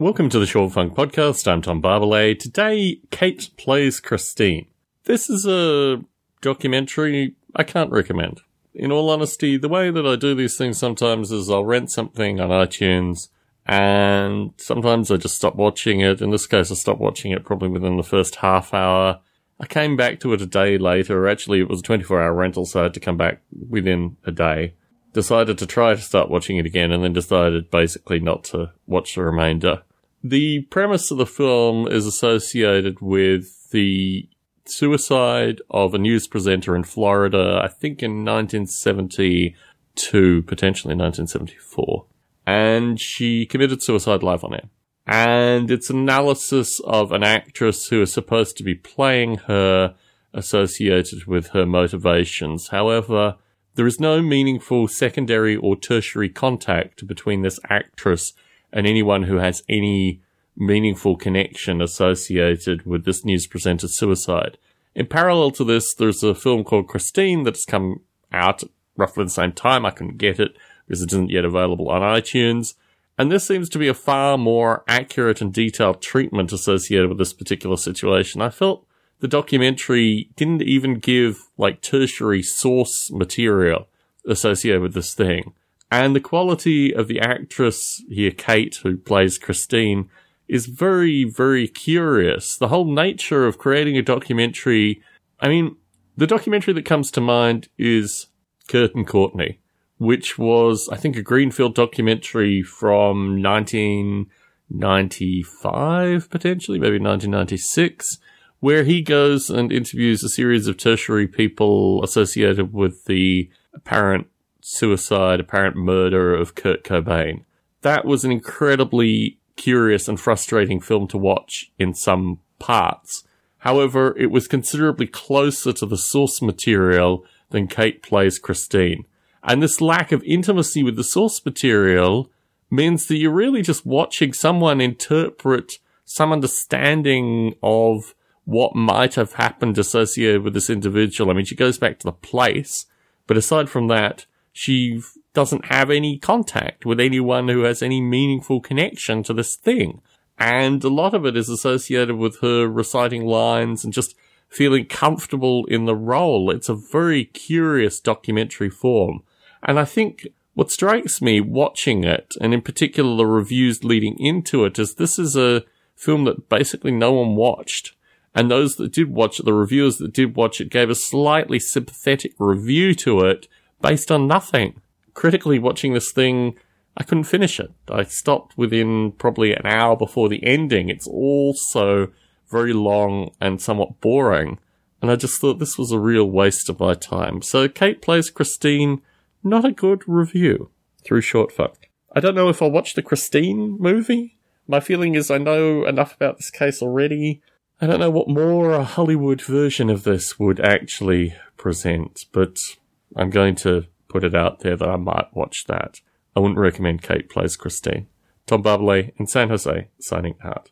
Welcome to the Short Funk Podcast. I'm Tom Barbalay. Today, Kate Plays Christine. This is a documentary I can't recommend. In all honesty, the way that I do these things sometimes is I'll rent something on iTunes, and sometimes I just stop watching it. In this case, I stopped watching it probably within the first half hour. I came back to it a day later. Actually, it was a 24-hour rental, so I had to come back within a day. Decided to try to start watching it again, and then decided basically not to watch the remainder. The premise of the film is associated with the suicide of a news presenter in Florida, I think in 1972, potentially 1974. And she committed suicide live on air. And it's an analysis of an actress who is supposed to be playing her, associated with her motivations. However, there is no meaningful secondary or tertiary contact between this actress and anyone who has any meaningful connection associated with this news presenter's suicide. In parallel to this, there's a film called Christine that's come out roughly the same time. I couldn't get it because it isn't yet available on iTunes. And this seems to be a far more accurate and detailed treatment associated with this particular situation. I felt the documentary didn't even give, like, tertiary source material associated with this thing. And the quality of the actress here, Kate, who plays Christine, is very, very curious. The whole nature of creating a documentary... I mean, the documentary that comes to mind is Kurt and Courtney, which was, I think, a Greenfield documentary from 1995, potentially, maybe 1996, where he goes and interviews a series of tertiary people associated with the apparent suicide, apparent murder of Kurt Cobain. That was an incredibly curious and frustrating film to watch in some parts. However, it was considerably closer to the source material than Kate Plays Christine. And this lack of intimacy with the source material means that you're really just watching someone interpret some understanding of what might have happened associated with this individual. I mean, she goes back to the place, but aside from that, she doesn't have any contact with anyone who has any meaningful connection to this thing. And a lot of it is associated with her reciting lines and just feeling comfortable in the role. It's a very curious documentary form. And I think what strikes me watching it, and in particular the reviews leading into it, is this is a film that basically no one watched. And those that did watch it, the reviewers that did watch it, gave a slightly sympathetic review to it, based on nothing. Critically watching this thing, I couldn't finish it. I stopped within probably an hour before the ending. It's also very long and somewhat boring. And I just thought this was a real waste of my time. So Kate Plays Christine, not a good review through Short Funk. I don't know if I'll watch the Christine movie. My feeling is I know enough about this case already. I don't know what more a Hollywood version of this would actually present, but I'm going to put it out there that I might watch that. I wouldn't recommend Kate Plays Christine. Tom Barbalay in San Jose, signing out.